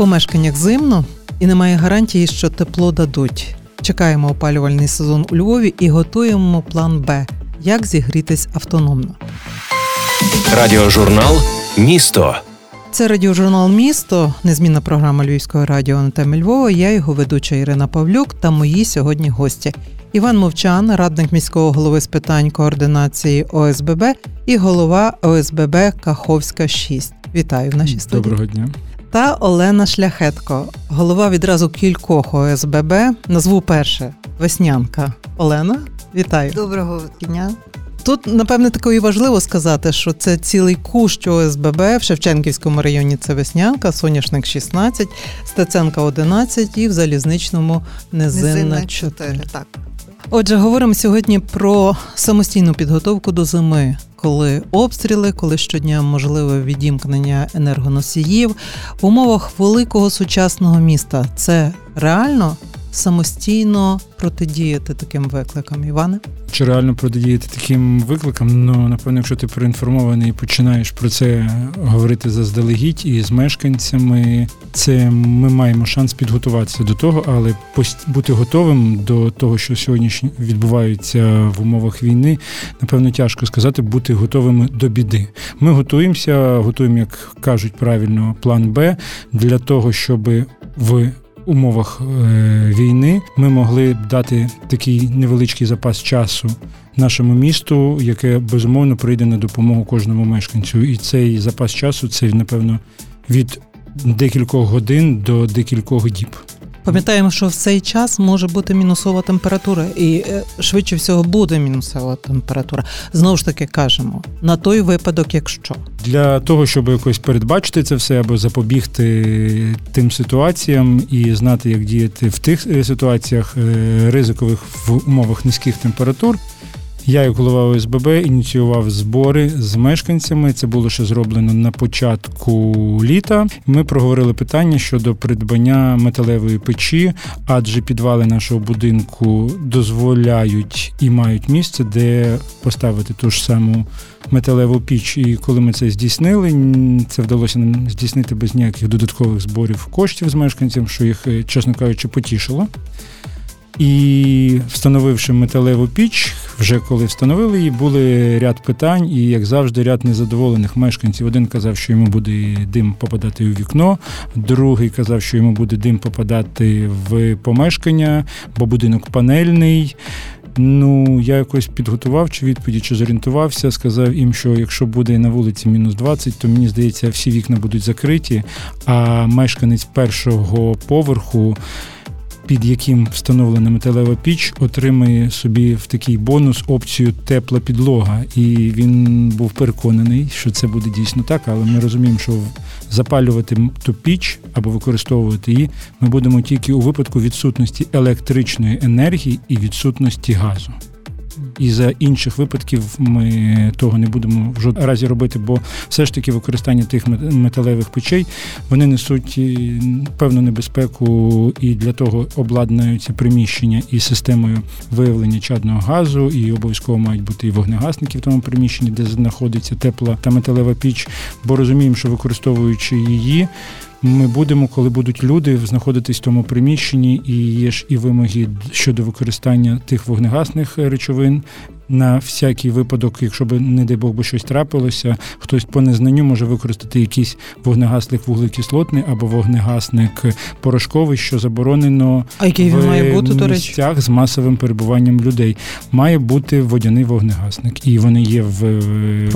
помешканнях зимно і немає гарантії, що тепло дадуть. Чекаємо опалювальний сезон у Львові і готуємо план Б – як зігрітись автономно. Радіожурнал «Місто». Це радіожурнал «Місто», незмінна програма Львівського радіо на теми Львова. Я його ведуча Ірина Павлюк та мої сьогодні гості. Іван Мовчан, радник міського голови з питань координації ОСББ і голова ОСББ «Каховська-6». Вітаю в нашій студії. Доброго дня. Та Олена Шляхетко, голова відразу кількох ОСББ. Назву перше – Веснянка. Олена, вітаю. Доброго дня. Тут, напевне, такою і важливо сказати, що це цілий кущ ОСББ. В Шевченківському районі це Веснянка, Соняшник 16, Стеценка 11 і в Залізничному Незина 4. Так. Отже, говоримо сьогодні про самостійну підготовку до зими. Коли обстріли, коли щодня можливе відімкнення енергоносіїв. В умовах великого сучасного міста це реально самостійно протидіяти таким викликам, Іване? Чи реально протидіяти таким викликам? Напевно, якщо ти проінформований і починаєш про це говорити заздалегідь і з мешканцями, це ми маємо шанс підготуватися до того, але бути готовим до того, що сьогодні відбувається в умовах війни, напевно, тяжко сказати, бути готовими до біди. Ми готуємо, як кажуть правильно, план Б для того, щоб в умовах війни ми могли б дати такий невеличкий запас часу нашому місту, яке, безумовно, прийде на допомогу кожному мешканцю. І цей запас часу, це, напевно, від декількох годин до декількох діб. Пам'ятаємо, що в цей час може бути мінусова температура, і швидше всього буде мінусова температура. Знову ж таки кажемо, на той випадок, якщо. Для того, щоб якось передбачити це все, або запобігти тим ситуаціям і знати, як діяти в тих ситуаціях ризикових в умовах низьких температур, я, як голова ОСББ, ініціював збори з мешканцями. Це було ще зроблено на початку літа. Ми проговорили питання щодо придбання металевої печі, адже підвали нашого будинку дозволяють і мають місце, де поставити ту ж саму металеву піч. І коли ми це здійснили, це вдалося нам здійснити без ніяких додаткових зборів коштів з мешканцями, що їх, чесно кажучи, потішило. І встановивши металеву піч, вже коли встановили її, були ряд питань і, як завжди, ряд незадоволених мешканців. Один казав, що йому буде дим попадати у вікно, другий казав, що йому буде дим попадати в помешкання, бо будинок панельний. Я якось підготував чи відповіді, чи зорієнтувався, сказав їм, що якщо буде на вулиці мінус 20, то, мені здається, всі вікна будуть закриті, а мешканець першого поверху, під яким встановлена металева піч, отримає собі в такий бонус опцію «тепла підлога». І він був переконаний, що це буде дійсно так, але ми розуміємо, що запалювати ту піч або використовувати її ми будемо тільки у випадку відсутності електричної енергії і відсутності газу. І за інших випадків ми того не будемо в жодному разі робити, бо все ж таки використання тих металевих печей, вони несуть певну небезпеку, і для того обладнаються приміщення і системою виявлення чадного газу, і обов'язково мають бути і вогнегасники в тому приміщенні, де знаходиться тепла та металева піч, бо розуміємо, що використовуючи її, ми будемо, коли будуть люди, знаходитись в тому приміщенні, і є ж і вимоги щодо використання тих вогнегасних речовин. На всякий випадок, якщо б, не дай Бог, щось трапилося, хтось по незнанню може використати якийсь вогнегасник вуглекислотний або вогнегасник порошковий, що заборонено в місцях з масовим перебуванням людей. Має бути водяний вогнегасник. І вони є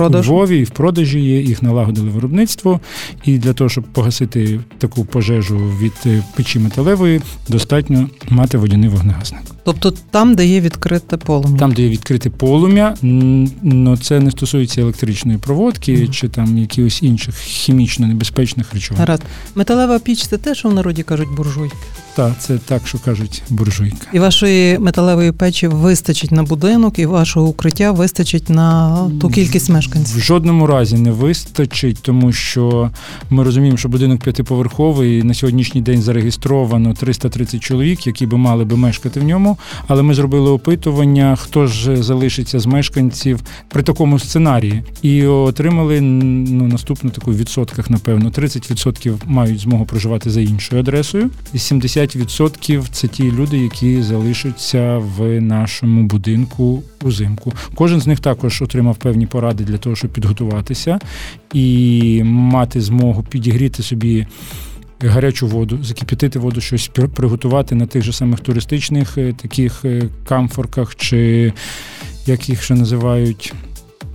у Львові, і в продажі є, їх налагодили виробництво. І для того, щоб погасити таку пожежу від печі металевої, достатньо мати водяний вогнегасник. Тобто там, де є відкрите полум'я? Там, де є відкрите полум'я, але це не стосується електричної проводки чи там якихось інших хімічно небезпечних речовин. Гаразд. Металева піч – це те, що в народі кажуть буржуйка? Так, це так, що кажуть буржуйка. І вашої металевої печі вистачить на будинок, і вашого укриття вистачить на ту кількість мешканців? В жодному разі не вистачить, тому що ми розуміємо, що будинок п'ятиповерховий, на сьогоднішній день зареєстровано 330 чоловік, які би мали мешкати в ньому, але ми зробили опитування, хто ж залишив залишиться з мешканців при такому сценарії. І отримали, наступну таку в відсотках, напевно, 30% мають змогу проживати за іншою адресою, і 70% – це ті люди, які залишаться в нашому будинку узимку. Кожен з них також отримав певні поради для того, щоб підготуватися і мати змогу підігріти собі гарячу воду, закип'ятити воду, щось приготувати на тих же самих туристичних таких камфорках, чи як їх ще називають,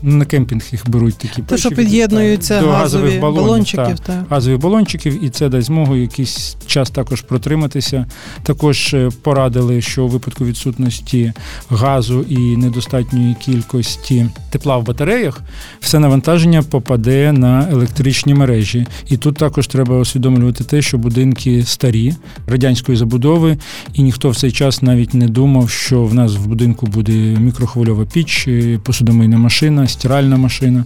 на кемпінг їх беруть такі. То, що під'єднуються до газових балончиків. Так. Газових балончиків, і це дасть змогу якийсь час також протриматися. Також порадили, що у випадку відсутності газу і недостатньої кількості тепла в батареях, все навантаження попаде на електричні мережі. І тут також треба усвідомлювати те, що будинки старі, радянської забудови, і ніхто в цей час навіть не думав, що в нас в будинку буде мікрохвильова піч, посудомийна машина, стиральна машина,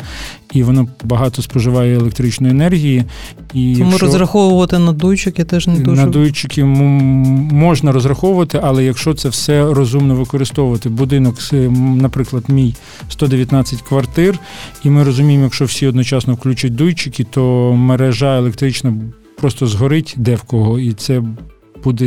і вона багато споживає електричної енергії. І тому розраховувати на дуйчики теж не дуже. На дуйчики можна розраховувати, але якщо це все розумно використовувати. Будинок, наприклад, мій 119 квартир, і ми розуміємо, якщо всі одночасно включать дуйчики, то мережа електрична просто згорить де в кого, і це буде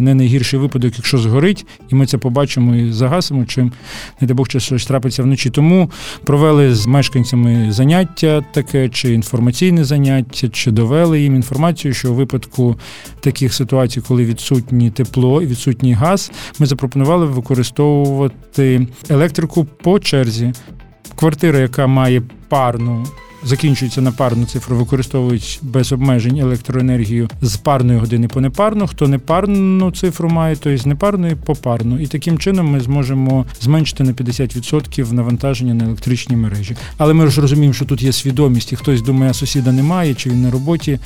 не найгірший випадок, якщо згорить, і ми це побачимо і загасимо, чим, не дай Бог, щось трапиться вночі. Тому провели з мешканцями заняття таке, чи інформаційне заняття, чи довели їм інформацію, що у випадку таких ситуацій, коли відсутні тепло і відсутній газ, ми запропонували використовувати електрику по черзі. Квартира, яка має парну, закінчується на парну цифру, використовують без обмежень електроенергію з парної години по непарну. Хто непарну цифру має, то і з непарної по парну. І таким чином ми зможемо зменшити на 50% навантаження на електричні мережі. Але ми ж розуміємо, що тут є свідомість, і хтось думає, а сусіда немає, чи він на роботі.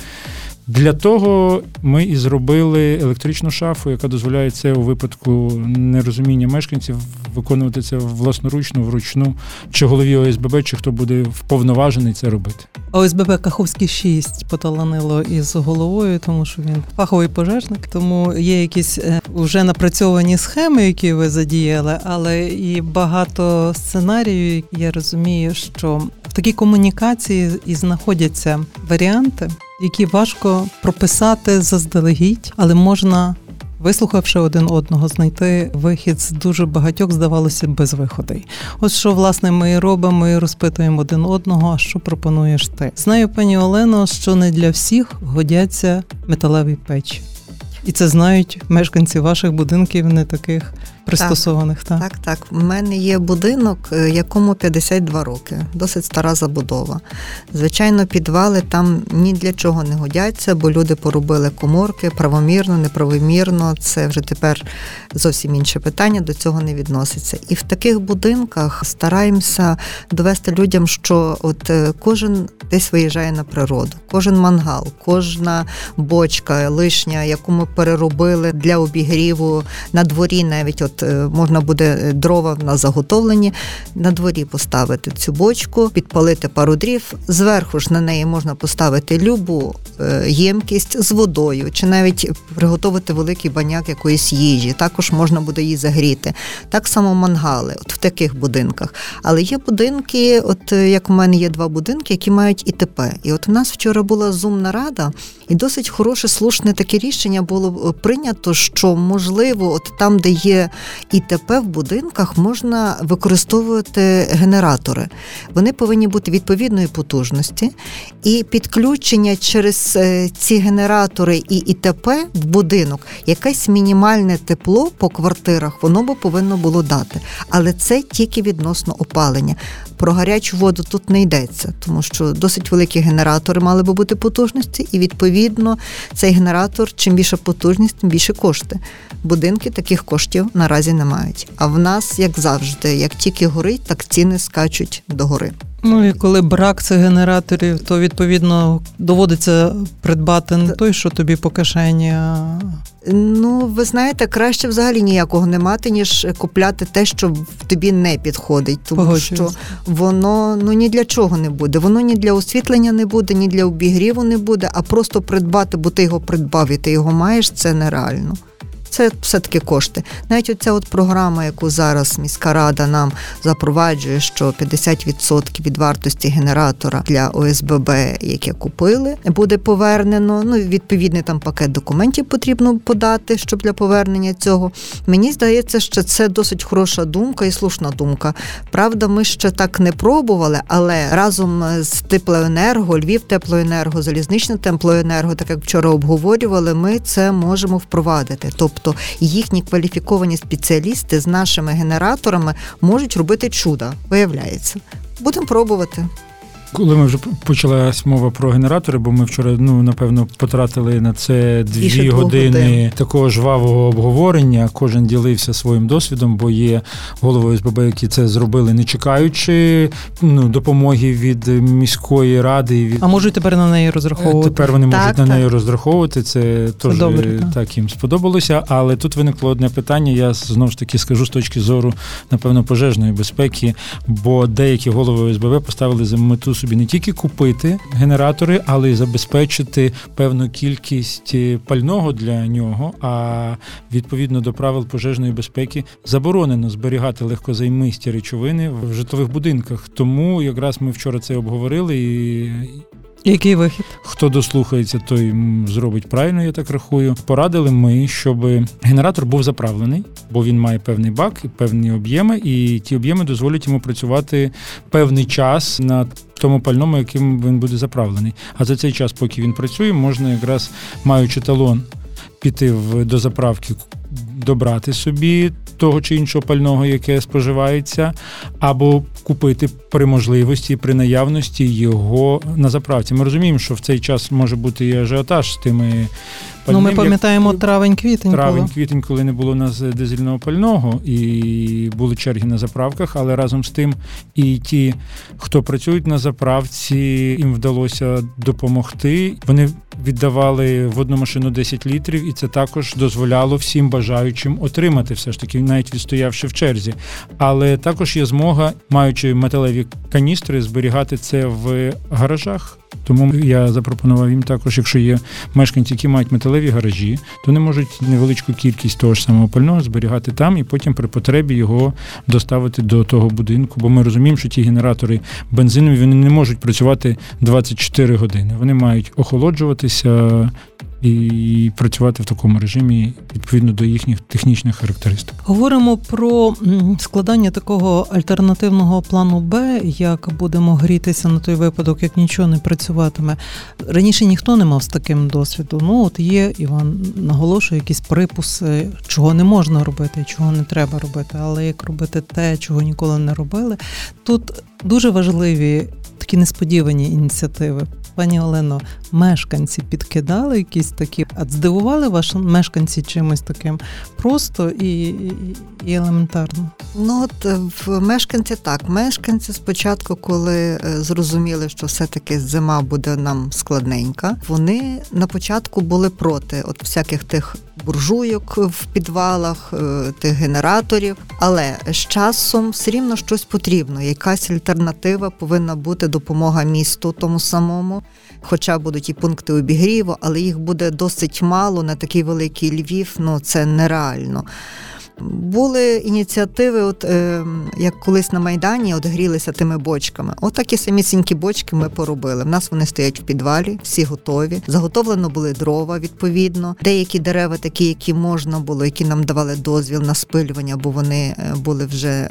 Для того ми і зробили електричну шафу, яка дозволяє це у випадку нерозуміння мешканців виконувати це власноручно, вручну, чи голові ОСББ, чи хто буде вповноважений це робити. ОСББ Каховська-6 поталанило із головою, тому що він фаховий пожежник, тому є якісь вже напрацьовані схеми, які ви задіяли, але і багато сценаріїв. Я розумію, що в такій комунікації і знаходяться варіанти, які важко прописати заздалегідь, але можна, вислухавши один одного, знайти вихід з дуже багатьох, здавалося, безвиходей. Ось що, власне, ми робимо, ми розпитуємо один одного, а що пропонуєш ти? Знаю, пані Олено, що не для всіх годяться металеві печі. І це знають мешканці ваших будинків, не таких пристосованих. Так. У мене є будинок, якому 52 роки. Досить стара забудова. Звичайно, підвали там ні для чого не годяться, бо люди поробили коморки правомірно, неправомірно. Це вже тепер зовсім інше питання, до цього не відноситься. І в таких будинках стараємося довести людям, що от кожен десь виїжджає на природу, кожен мангал, кожна бочка лишня, яку ми переробили для обігріву на дворі, навіть от можна буде дрова на заготовлені, на дворі поставити цю бочку, підпалити пару дрів, зверху ж на неї можна поставити любу ємкість з водою, чи навіть приготувати великий баняк якоїсь їжі, також можна буде її загріти. Так само мангали, от в таких будинках. Але є будинки, от як у мене є два будинки, які мають ІТП. І от у нас вчора була Zoom нарада, і досить хороше, слушне таке рішення було прийнято, що, можливо, от там, де є ІТП в будинках, можна використовувати генератори. Вони повинні бути відповідної потужності, і підключення через ці генератори і ІТП в будинок, якесь мінімальне тепло по квартирах, воно би повинно було дати. Але це тільки відносно опалення. Про гарячу воду тут не йдеться, тому що досить великі генератори мали би бути потужності, і відповідно цей генератор, чим більша потужність, тим більше кошти. Будинки таких коштів наразі не мають. А в нас, як завжди, як тільки горить, так ціни скачуть догори. І коли брак цих генераторів, то, відповідно, доводиться придбати не той, що тобі по кишені. Ви знаєте, краще взагалі ніякого не мати, ніж купляти те, що тобі не підходить. Тому Погоджуюсь. Що воно ні для чого не буде. Воно ні для освітлення не буде, ні для обігріву не буде, а просто придбати, бо ти його придбав і ти його маєш, це нереально. це все-таки кошти. Навіть оця от програма, яку зараз міська рада нам запроваджує, що 50% від вартості генератора для ОСББ, яке купили, буде повернено. Ну, відповідний там пакет документів потрібно подати, щоб для повернення цього. Мені здається, що це досить хороша думка і слушна думка. Правда, ми ще так не пробували, але разом з Теплоенерго, Львів Теплоенерго, Залізничне Теплоенерго, так як вчора обговорювали, ми це можемо впровадити. Тобто їхні кваліфіковані спеціалісти з нашими генераторами можуть робити чудо, виявляється. Будемо пробувати. Коли ми вже почалась мова про генератори, бо ми вчора, напевно, потратили на це 2 години такого жвавого обговорення, кожен ділився своїм досвідом, бо є голови ОСББ, які це зробили, не чекаючи допомоги від міської ради. А можуть тепер на неї розраховувати? Тепер вони можуть на неї розраховувати, це теж так їм сподобалося, але тут виникло одне питання, я знову ж таки скажу з точки зору, напевно, пожежної безпеки, бо деякі голови ОСББ поставили за мету собі не тільки купити генератори, але й забезпечити певну кількість пального для нього, а відповідно до правил пожежної безпеки заборонено зберігати легкозаймисті речовини в житлових будинках. Тому якраз ми вчора це обговорили і... Який вихід? Хто дослухається, той зробить правильно, я так рахую. Порадили ми, щоб генератор був заправлений, бо він має певний бак, певні об'єми, і ті об'єми дозволять йому працювати певний час на тому пальному, яким він буде заправлений. А за цей час, поки він працює, можна якраз, маючи талон, піти до заправки, добрати собі того чи іншого пального, яке споживається, або купити при можливості, при наявності його на заправці. Ми розуміємо, що в цей час може бути і ажіотаж з тими пальними. Ми пам'ятаємо травень-квітень. Травень-квітень, коли не було у нас дизельного пального, і були черги на заправках, але разом з тим і ті, хто працюють на заправці, їм вдалося допомогти. Вони віддавали в одну машину 10 літрів, і це також дозволяло всім бажаючим отримати, все ж таки, навіть відстоявши в черзі. Але також є змога, маючи металеві каністри, зберігати це в гаражах. Тому я запропонував їм також, якщо є мешканці, які мають металеві гаражі, то вони можуть невеличку кількість того ж самого пального зберігати там і потім при потребі його доставити до того будинку. Бо ми розуміємо, що ті генератори бензинові, вони не можуть працювати 24 години. Вони мають охолоджуватися і працювати в такому режимі відповідно до їхніх технічних характеристик. Говоримо про складання такого альтернативного плану Б, як будемо грітися на той випадок, як нічого не працюватиме. Раніше ніхто не мав з таким досвіду. От є, Іван наголошує, якісь припуси, чого не можна робити, чого не треба робити, але як робити те, чого ніколи не робили. Тут дуже важливі такі несподівані ініціативи. Пані Олено, мешканці підкидали якісь такі, а здивували ваші мешканці чимось таким просто і елементарно? Мешканці спочатку, коли зрозуміли, що все-таки зима буде нам складненька, вони на початку були проти от всяких тих буржуйок в підвалах, тих генераторів, але з часом все рівно щось потрібно, якась альтернатива повинна бути, допомога місту тому самому, хоча будуть і пункти обігріву, але їх буде досить мало на такий великий Львів, це нереально. Були ініціативи, як колись на Майдані, грілися тими бочками. Такі самісінькі бочки ми поробили. В нас вони стоять в підвалі, всі готові. Заготовлено були дрова, відповідно. Деякі дерева такі, які можна було, які нам давали дозвіл на спилювання, бо вони були вже...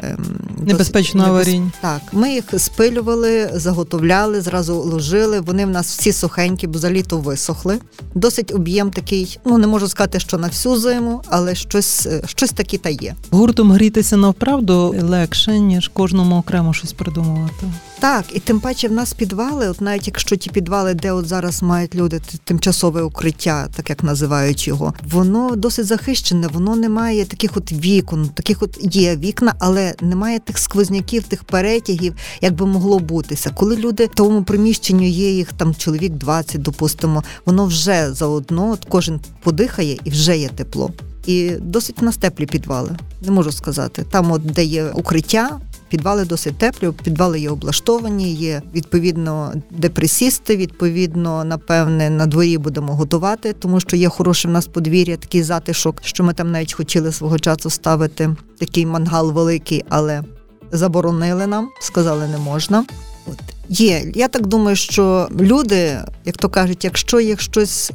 Небезпечно аварійні. Так. Ми їх спилювали, заготовляли, зразу ложили. Вони в нас всі сухенькі, бо за літо висохли. Досить об'єм такий, не можу сказати, що на всю зиму, але щось таке та є. Гуртом грітися навправду легше, ніж кожному окремо щось придумувати. Так, і тим паче в нас підвали, навіть якщо ті підвали, де зараз мають люди тимчасове укриття, так як називають його, воно досить захищене, воно не має таких вікон, таких є вікна, але немає тих сквозняків, тих перетягів, як би могло бутися. Коли люди в тому приміщенні є їх там чоловік 20, допустимо, воно вже заодно, кожен подихає і вже є тепло. І досить в нас теплі підвали, не можу сказати. Там, де є укриття, Підвали досить теплі, підвали є облаштовані, є відповідно де присісти, відповідно, напевне, на дворі будемо готувати, тому що є хороше в нас подвір'я, такий затишок, що ми там навіть хотіли свого часу ставити такий мангал великий, але заборонили нам, сказали, не можна. От. Є, я так думаю, що люди, як то кажуть, якщо їх щось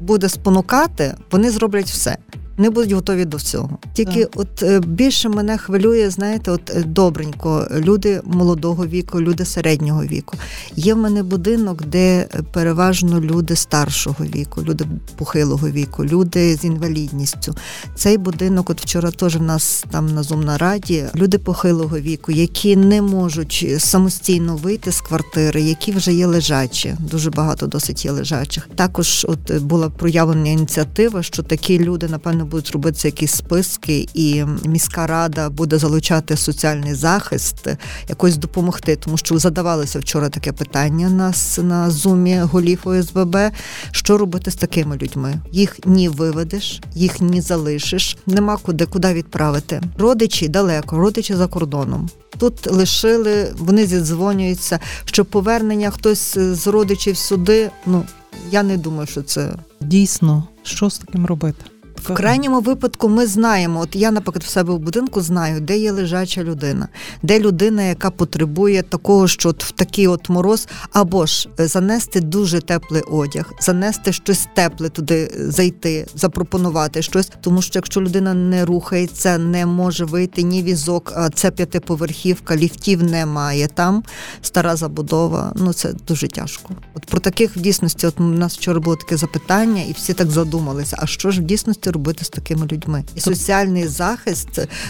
буде спонукати, вони зроблять все. Не будуть готові до всього. Тільки от більше мене хвилює, знаєте, от добренько, люди молодого віку, люди середнього віку. Є в мене будинок, де переважно люди старшого віку, люди похилого віку, люди з інвалідністю. Цей будинок, от вчора теж в нас там на Zoom нараді, люди похилого віку, які не можуть самостійно вийти з квартири, які вже є лежачі, дуже багато досить є лежачих. Також от була проявлена ініціатива, що такі люди, напевно, будуть робитися якісь списки, і міська рада буде залучати соціальний захист, якось допомогти, тому що задавалося вчора таке питання нас на Зумі голів ОСББ, що робити з такими людьми. Їх ні виведеш, їх ні залишиш, нема куди відправити. Родичі далеко, родичі за кордоном. Тут лишили, вони зідзвонюються, що повернення хтось з родичів сюди, я не думаю, що це... Дійсно, що з таким робити? В крайньому випадку ми знаємо, от я, наприклад, в себе в будинку знаю, де є лежача людина, де людина, яка потребує такого, що от в такий от мороз, або ж занести дуже теплий одяг, занести щось тепле туди, зайти, запропонувати щось, тому що якщо людина не рухається, не може вийти, ні візок, це 5-поверхівка, ліфтів немає там, стара забудова, це дуже тяжко. От про таких в дійсності, от у нас вчора було таке запитання, і всі так задумалися, а що ж в дійсності робити з такими людьми. І соціальний захист,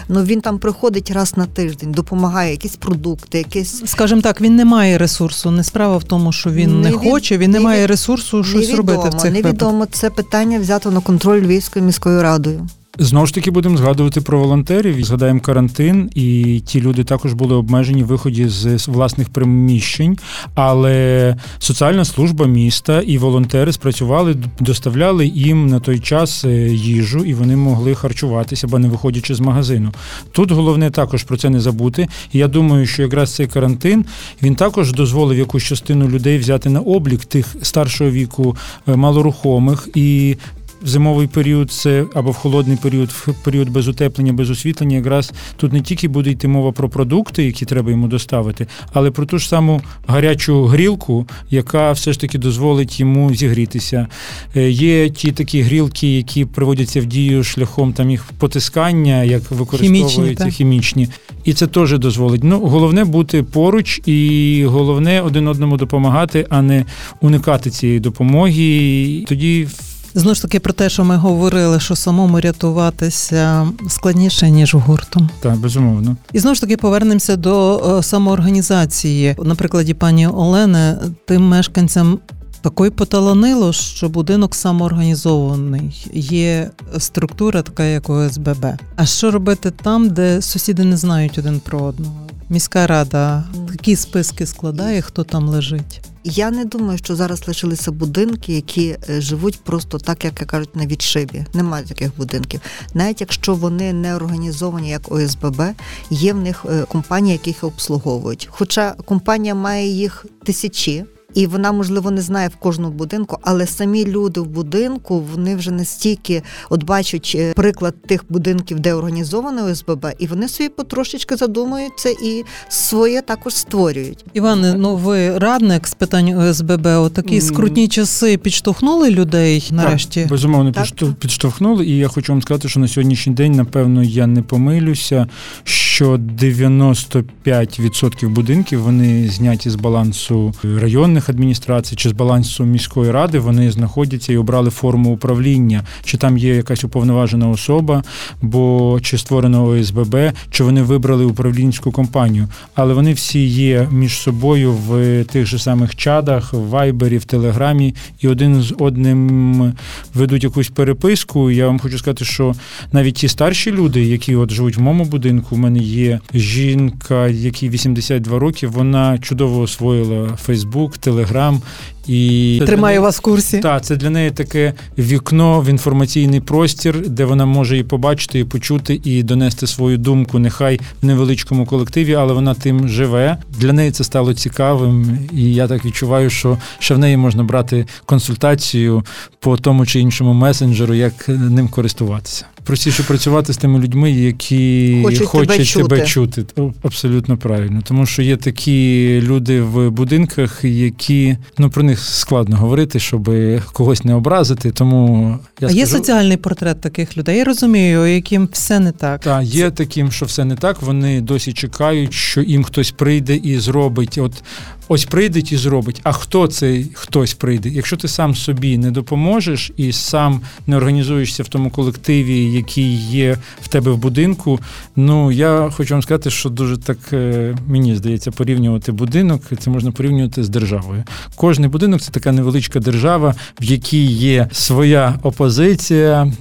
він там приходить раз на тиждень, допомагає, якісь продукти, якісь... Скажімо так, він не має ресурсу. Не справа в тому, що він не хоче, він не має ресурсу щось робити в цих випадках. Невідомо, це питання взято на контроль Львівською міською радою. Знову ж таки будемо згадувати про волонтерів, згадаємо карантин, і ті люди також були обмежені в виході з власних приміщень, але соціальна служба міста і волонтери спрацювали, доставляли їм на той час їжу, і вони могли харчуватися, бо не виходячи з магазину. Тут головне також про це не забути, і я думаю, що якраз цей карантин, він також дозволив якусь частину людей взяти на облік тих старшого віку, малорухомих, і в зимовий період це, або в холодний період, в період без утеплення, без освітлення, якраз тут не тільки буде йти мова про продукти, які треба йому доставити, але про ту ж саму гарячу грілку, яка все ж таки дозволить йому зігрітися. Є ті такі грілки, які приводяться в дію шляхом там їх потискання, як використовуються хімічні. І це теж дозволить. Головне бути поруч і головне один одному допомагати, а не уникати цієї допомоги. Тоді знову ж таки про те, що ми говорили, що самому рятуватися складніше, ніж гуртом. Так, безумовно. І знову ж таки повернемося до самоорганізації. На прикладі пані Олени, тим мешканцям такої поталанило, що будинок самоорганізований. Є структура така, як ОСББ. А що робити там, де сусіди не знають один про одного? Міська рада такі списки складає, хто там лежить? Я не думаю, що зараз лишилися будинки, які живуть просто так, як кажуть, на відшибі. Немає таких будинків. Навіть якщо вони не організовані як ОСББ, є в них компанії, які їх обслуговують. Хоча компанія має їх тисячі, і вона, можливо, не знає в кожному будинку, але самі люди в будинку, вони вже настільки от бачать приклад тих будинків, де організовано ОСББ, і вони свої потрошечки задумуються і своє також створюють. Іване, ви радник з питань ОСББ, отакі скрутні часи підштовхнули людей нарешті? Так, безумовно, так? Підштовхнули, і я хочу вам сказати, що на сьогоднішній день, напевно, я не помилюся, що 95% будинків, вони зняті з балансу районних адміністрацій чи з балансу міської ради, вони знаходяться і обрали форму управління. Чи там є якась уповноважена особа, бо чи створено ОСББ, чи вони вибрали управлінську компанію. Але вони всі є між собою в тих же самих чадах, в Вайбері, в Телеграмі, і один з одним ведуть якусь переписку. Я вам хочу сказати, що навіть ті старші люди, які от живуть в моєму будинку, в мене є жінка, якій 82 роки, вона чудово освоїла Фейсбук, Телеграм, Телеграм. І тримає вас в курсі. Так, це для неї таке вікно в інформаційний простір, де вона може і побачити, і почути, і донести свою думку, нехай в невеличкому колективі, але вона тим живе. Для неї це стало цікавим, і я так відчуваю, що ще в неї можна брати консультацію по тому чи іншому месенджеру, як ним користуватися. Простіше працювати з тими людьми, які хочуть тебе чути. Абсолютно правильно. Тому що є такі люди в будинках, які, про них складно говорити, щоб когось не образити, тому... Є соціальний портрет таких людей, я розумію, яким все не так. Так, є таким, що все не так, вони досі чекають, що їм хтось прийде і зробить. Ось прийде і зробить, а хто цей хтось прийде? Якщо ти сам собі не допоможеш і сам не організуєшся в тому колективі, який є в тебе в будинку, я хочу вам сказати, що дуже так, мені здається, порівнювати будинок, це можна порівнювати з державою. Кожний будинок – це така невеличка держава, в якій є своя опозиція,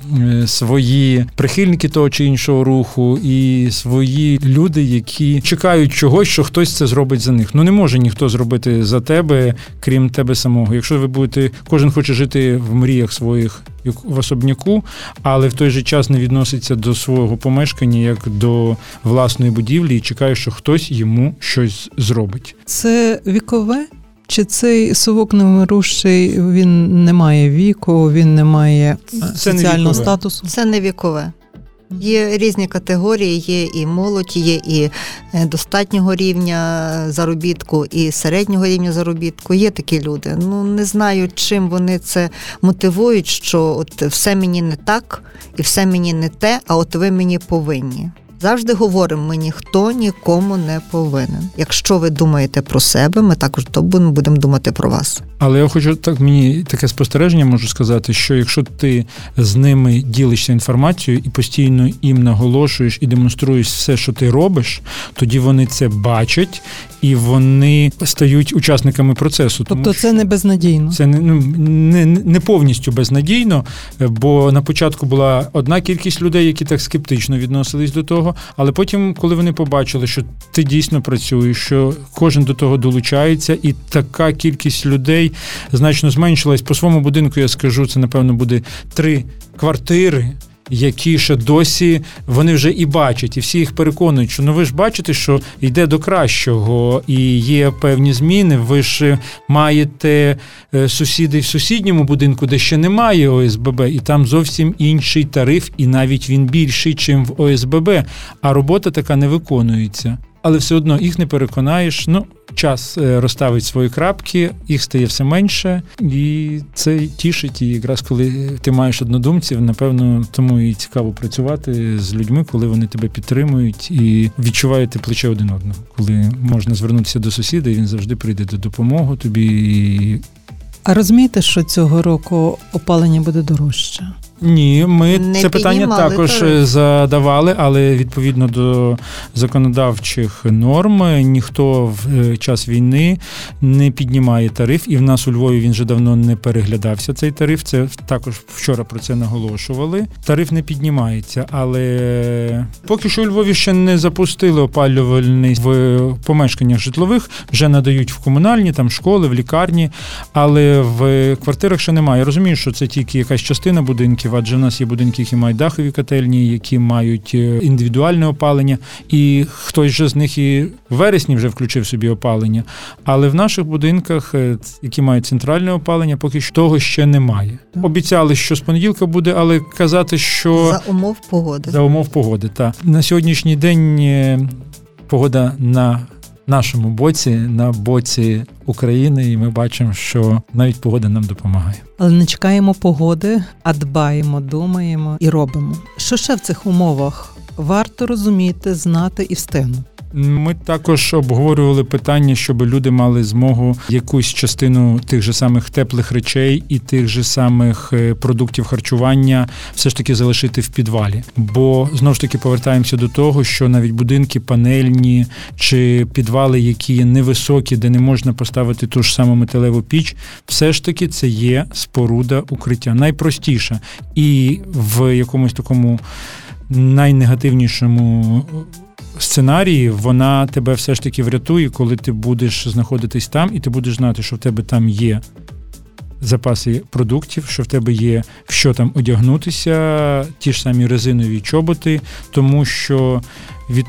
свої прихильники того чи іншого руху і свої люди, які чекають чогось, що хтось це зробить за них. Не може ніхто зробити за тебе, крім тебе самого. Якщо ви будете, кожен хоче жити в мріях своїх в особняку, але в той же час не відноситься до свого помешкання як до власної будівлі і чекає, що хтось йому щось зробить. Це вікове? Чи цей совок невмирущий, він не має віку, він не має соціального статусу? Це не вікове. Є різні категорії, є і молодь, є і достатнього рівня заробітку, і середнього рівня заробітку. Є такі люди. Не знаю, чим вони це мотивують, що от все мені не так, і все мені не те, а от ви мені повинні. Завжди говоримо, ми ніхто нікому не повинен. Якщо ви думаєте про себе, ми також будемо думати про вас. Але я хочу, мені таке спостереження можу сказати, що якщо ти з ними ділишся інформацією і постійно їм наголошуєш і демонструєш все, що ти робиш, тоді вони це бачать і вони стають учасниками процесу. Тобто це не безнадійно? Це не повністю безнадійно, бо на початку була одна кількість людей, які так скептично відносились до того, але потім, коли вони побачили, що ти дійсно працюєш, що кожен до того долучається, і така кількість людей значно зменшилась. По своєму будинку, я скажу, це, напевно, буде 3 квартири, які ще досі, вони вже і бачать, і всі їх переконують, що ви ж бачите, що йде до кращого, і є певні зміни, ви ж маєте сусіди в сусідньому будинку, де ще немає ОСББ, і там зовсім інший тариф, і навіть він більший, чим в ОСББ, а робота така не виконується. Але все одно їх не переконаєш, час розставить свої крапки, їх стає все менше, і це тішить, і якраз коли ти маєш однодумців, напевно, тому і цікаво працювати з людьми, коли вони тебе підтримують і відчуваєте плече один одного, коли можна звернутися до сусіда, і він завжди прийде до допомоги тобі. А розумієте, що цього року опалення буде дорожче? Ні, ми це питання також задавали, але відповідно до законодавчих норм ніхто в час війни не піднімає тариф, і в нас у Львові він вже давно не переглядався, цей тариф, це також вчора про це наголошували. Тариф не піднімається, але поки що у Львові ще не запустили опалювальний в помешканнях житлових, вже надають в комунальні, там школи, в лікарні, але в квартирах ще немає. Я розумію, що це тільки якась частина будинків, адже в нас є будинки, які мають дахові котельні, які мають індивідуальне опалення, і хтось же з них і в вересні вже включив собі опалення. Але в наших будинках, які мають центральне опалення, поки що того ще немає. Обіцяли, що з понеділка буде, але казати, що... За умов погоди, так. На сьогоднішній день погода на нашому боці, на боці України, і ми бачимо, що навіть погода нам допомагає. Але не чекаємо погоди, а дбаємо, думаємо і робимо. Що ще в цих умовах варто розуміти, знати і встигнути? Ми також обговорювали питання, щоб люди мали змогу якусь частину тих же самих теплих речей і тих же самих продуктів харчування все ж таки залишити в підвалі. Бо, знову ж таки, повертаємося до того, що навіть будинки панельні чи підвали, які невисокі, де не можна поставити ту ж саму металеву піч, все ж таки це є споруда укриття. Найпростіша. І в якомусь такому найнегативнішому сценарії, вона тебе все ж таки врятує, коли ти будеш знаходитись там, і ти будеш знати, що в тебе там є запаси продуктів, що в тебе є в що там одягнутися, ті ж самі резинові чоботи, тому що від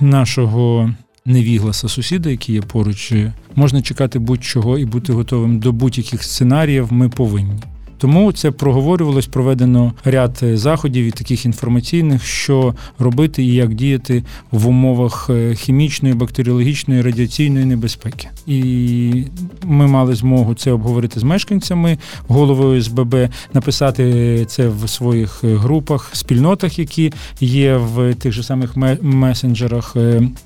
нашого невігласа сусіда, який є поруч, можна чекати будь-чого і бути готовим до будь-яких сценаріїв, ми повинні. Тому це проговорювалось, проведено ряд заходів і таких інформаційних, що робити і як діяти в умовах хімічної, бактеріологічної, радіаційної небезпеки. І ми мали змогу це обговорити з мешканцями, головою ОСББ, написати це в своїх групах, спільнотах, які є в тих же самих месенджерах.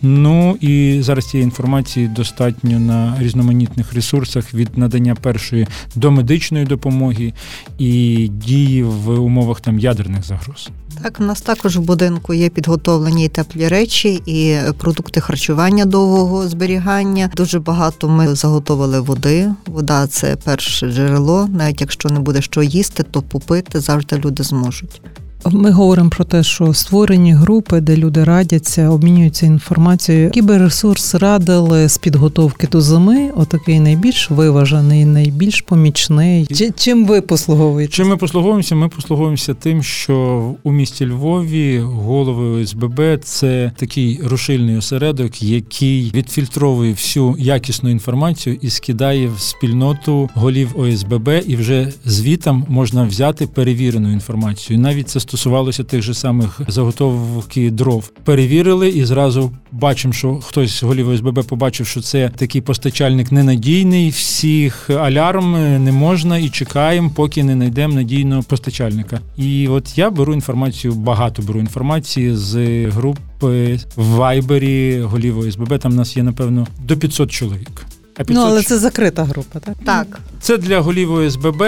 Ну і зараз цієї інформації достатньо на різноманітних ресурсах від надання першої домедичної допомоги і дії в умовах там ядерних загроз. Так, в нас також в будинку є підготовлені і теплі речі, і продукти харчування довгого зберігання. Дуже багато ми заготовили води. Вода – це перше джерело. Навіть якщо не буде що їсти, то попити завжди люди зможуть. Ми говоримо про те, що створені групи, де люди радяться, обмінюються інформацією. Кіберресурс радили з підготовки до зими, отакий найбільш виважений, найбільш помічний. Чим ви послуговуєтесь? Чим ми послуговуємося? Ми послуговуємося тим, що у місті Львові голови ОСББ – це такий рушильний осередок, який відфільтровує всю якісну інформацію і скидає в спільноту голів ОСББ, і вже звітам можна взяти перевірену інформацію. Навіть це стосувалося тих же самих заготовки дров. Перевірили і зразу бачимо, що хтось з голів ОСББ побачив, що це такий постачальник ненадійний, всіх алярм, не можна, і чекаємо, поки не знайдемо надійного постачальника. І от я беру інформацію, багато беру інформації з груп в Вайбері голів ОСББ, там нас є, напевно, до 500 чоловік. Ну, але це закрита група, так? Так. Це для голів ОСББ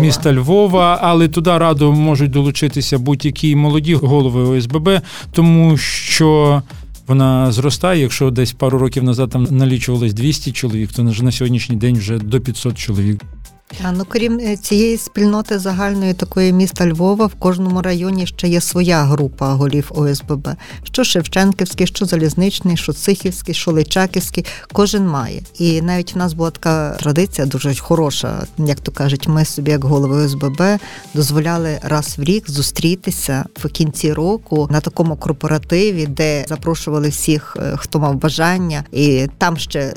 міста Львова, але туди радо можуть долучитися будь-які молоді голови ОСББ, тому що вона зростає. Якщо десь пару років назад там налічувалось 200 чоловік, то на сьогоднішній день вже до 500 чоловік. Крім цієї спільноти загальної такої міста Львова, в кожному районі ще є своя група голів ОСББ. Що Шевченківський, що Залізничний, що Сихівський, що Личаківський. Кожен має. І навіть в нас була така традиція дуже хороша. Як то кажуть, ми собі як голови ОСББ дозволяли раз в рік зустрітися в кінці року на такому корпоративі, де запрошували всіх, хто мав бажання. І там ще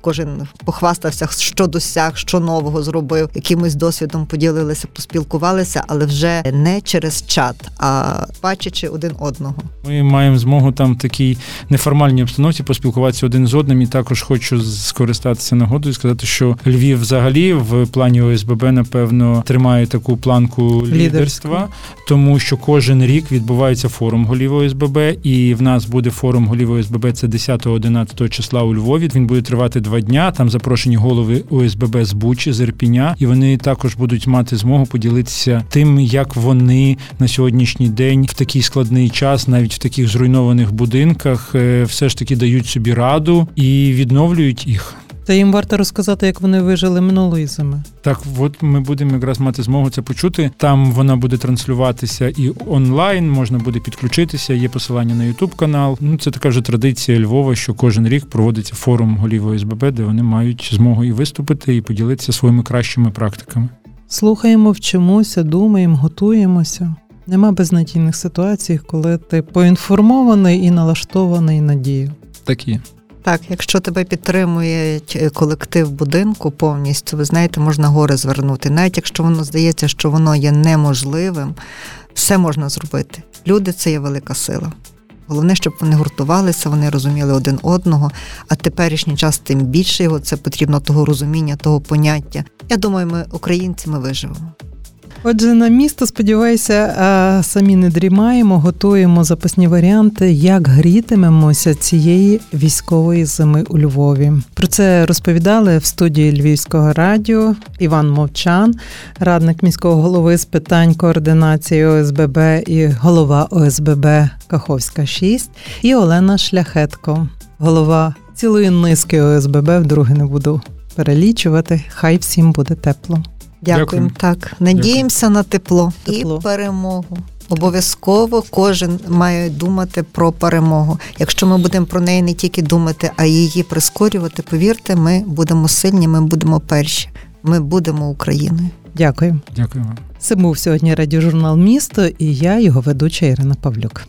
кожен похвастався, що досяг, що нового зробив, якимось досвідом поділилися, поспілкувалися, але вже не через чат, а бачачи один одного. Ми маємо змогу там в такій неформальній обстановці поспілкуватися один з одним, і також хочу скористатися нагодою і сказати, що Львів взагалі в плані ОСББ, напевно, тримає таку планку лідерства, тому що кожен рік відбувається форум голів ОСББ, і в нас буде форум голів ОСББ, це 10-11 числа у Львові, він буде тривати 2 дня, там запрошені голови ОСББ з Бучі, з Ірпіня, і вони також будуть мати змогу поділитися тим, як вони на сьогоднішній день в такий складний час, навіть в таких зруйнованих будинках, все ж таки дають собі раду і відновлюють їх. Та їм варто розказати, як вони вижили минулої зими. Так, от ми будемо якраз мати змогу це почути. Там вона буде транслюватися і онлайн, можна буде підключитися, є посилання на YouTube-канал. Це така вже традиція Львова, що кожен рік проводиться форум голів ОСББ, де вони мають змогу і виступити, і поділитися своїми кращими практиками. Слухаємо, вчимося, думаємо, готуємося. Нема безнадійних ситуацій, коли ти поінформований і налаштований на дію. Так є. Так, якщо тебе підтримує колектив будинку повністю, ви знаєте, можна гори звернути. Навіть якщо воно здається, що воно є неможливим, все можна зробити. Люди – це є велика сила. Головне, щоб вони гуртувалися, вони розуміли один одного, а теперішній час тим більше його, це потрібно того розуміння, того поняття. Я думаю, ми, українці, ми виживемо. Отже, на місто, сподіваюся, самі не дрімаємо, готуємо запасні варіанти, як грітимемося цієї військової зими у Львові. Про це розповідали в студії Львівського радіо Іван Мовчан, радник міського голови з питань координації ОСББ і голова ОСББ «Каховська-6», і Олена Шляхетко, голова цілої низки ОСББ, вдруге не буду перелічувати, хай всім буде тепло. Дякуємо. Так. Надіємося на тепло і перемогу. Обов'язково кожен має думати про перемогу. Якщо ми будемо про неї не тільки думати, а її прискорювати, повірте, ми будемо сильні, ми будемо перші. Ми будемо Україною. Дякую. Дякую вам. Це був сьогодні радіожурнал «Місто» і я, його ведуча Ірина Павлюк.